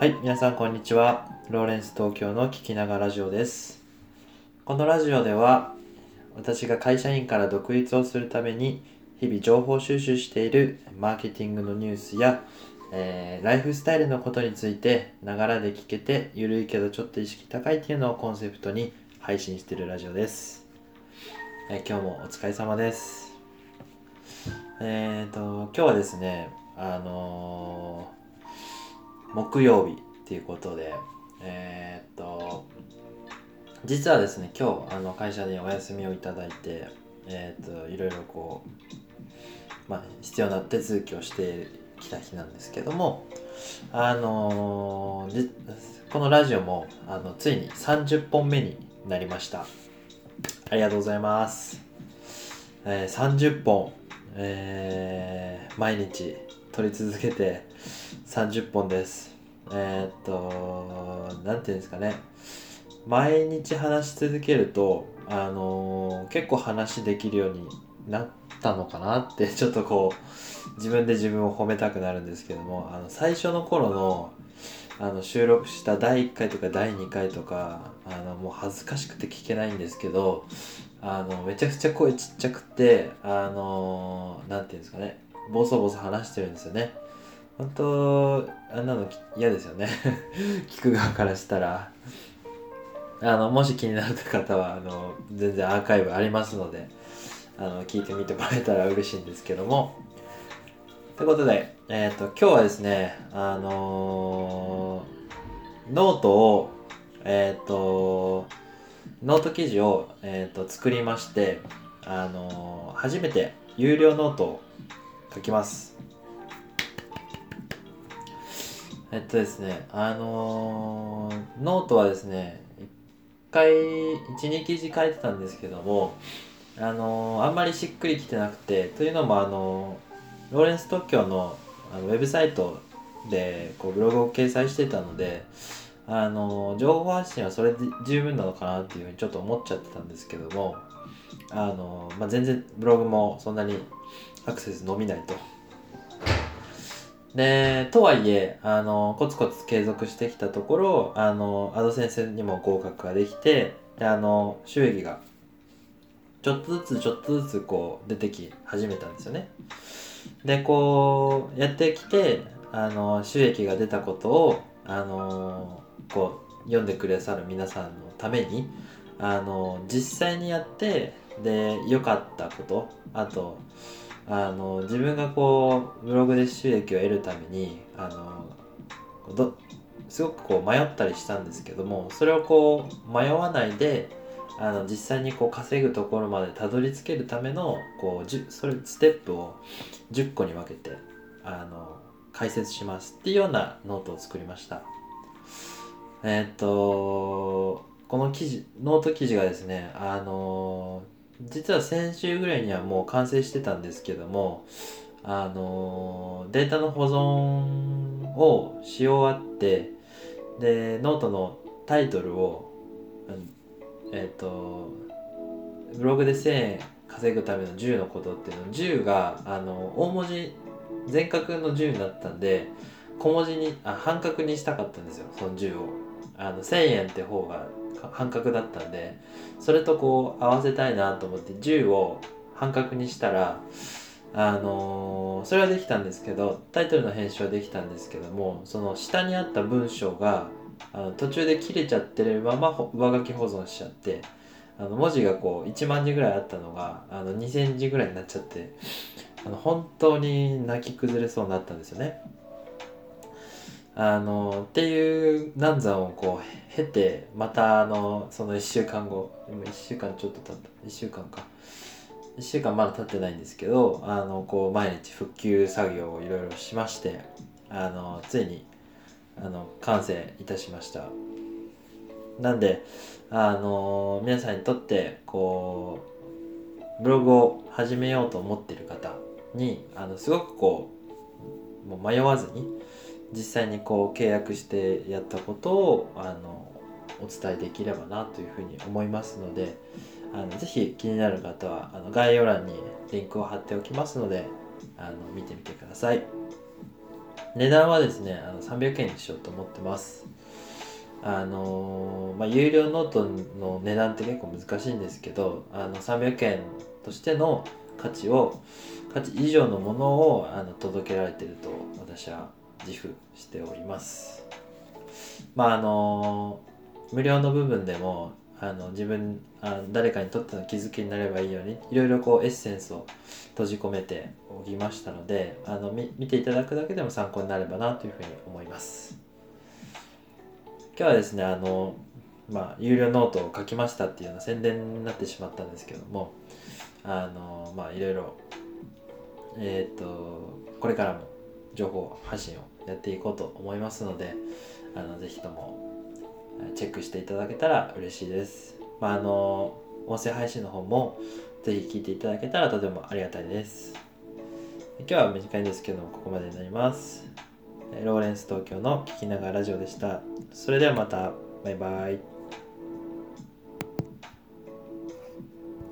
はい、皆さんこんにちは。ローレンス東京の聞きながラジオです。このラジオでは私が会社員から独立をするために日々情報収集しているマーケティングのニュースや、ライフスタイルのことについてながらで聞けて、ゆるいけどちょっと意識高いっていうのをコンセプトに配信しているラジオです。今日もお疲れ様です。今日はですね、木曜日っていうことで、実はですね、今日会社でお休みをいただいて、いろいろこう、必要な手続きをしてきた日なんですけども、このラジオもついに30本目になりました。ありがとうございます。30本、毎日撮り続けて30本です。なんていうんですかね、毎日話し続けると、結構話できるようになったのかなって、ちょっとこう自分で自分を褒めたくなるんですけども、最初の頃の収録した第1回とか第2回とか、もう恥ずかしくて聞けないんですけど、めちゃくちゃ声ちっちゃくて、なんていうんですかね、ボソボソ話してるんですよね。本当あんなの嫌ですよね聞く側からしたら。もし気になった方は全然アーカイブありますので、聞いてみてもらえたら嬉しいんですけども。ということで、今日はですね、ノート記事を、作りまして、初めて有料ノートを書きます。ですね、ノートはですね、1、2記事書いてたんですけども、あんまりしっくりきてなくて、というのもローレンス東京のウェブサイトでこうブログを掲載してたので、情報発信はそれで十分なのかなっていうふうにちょっと思っちゃってたんですけども、全然ブログもそんなにアクセス伸びないと。で、とはいえコツコツ継続してきたところ、アドセンスにも合格ができて、で収益がちょっとずつこう出てき始めたんですよね。で、こうやってきて収益が出たことをこう読んでくださる皆さんのために実際にやって、で良かったこと、あと自分がこうブログで収益を得るためにすごくこう迷ったりしたんですけども、それをこう迷わないで実際にこう稼ぐところまでたどり着けるためのこうステップを10個に分けて解説しますっていうようなノートを作りました。このノート記事がですね、実は先週ぐらいにはもう完成してたんですけども、データの保存をし終わって、でノートのタイトルをブログで1000円稼ぐための10のことっていうの、10が大文字全角の10になったんで、半角にしたかったんですよ。その10を1000円って方が半角だったんで、それとこう合わせたいなと思って10を半角にしたら、それはできたんですけど、タイトルの編集はできたんですけども、その下にあった文章が途中で切れちゃってるまま上書き保存しちゃって、文字がこう1万字ぐらいあったのが2000字ぐらいになっちゃって、本当に泣き崩れそうになったんですよね。っていう難産をこう経て、またその1週間後、1週間ちょっと経った1週間まだ経ってないんですけど、こう毎日復旧作業をいろいろしまして、ついに完成いたしました。なんで皆さんにとってこうブログを始めようと思っている方にすごくこうもう迷わずに実際にこう契約してやったことをお伝えできればなというふうに思いますので、ぜひ気になる方は概要欄にリンクを貼っておきますので見てみてください。値段はですね300円にしようと思ってます。有料ノートの値段って結構難しいんですけど、300円としての価値以上のものを届けられていると私は自負しております。無料の部分でも誰かにとっての気づきになればいいようにいろいろこうエッセンスを閉じ込めておきましたので、見ていただくだけでも参考になればなというふうに思います。今日はですね有料ノートを書きましたっていうような宣伝になってしまったんですけども、いろいろこれからも情報発信をやっていこうと思いますので、ぜひともチェックしていただけたら嬉しいです。音声配信の方もぜひ聞いていただけたらとてもありがたいです。今日は短いんですけどもここまでになります。ローレンス東京の聞きながらラジオでした。それではまた、バイバイ。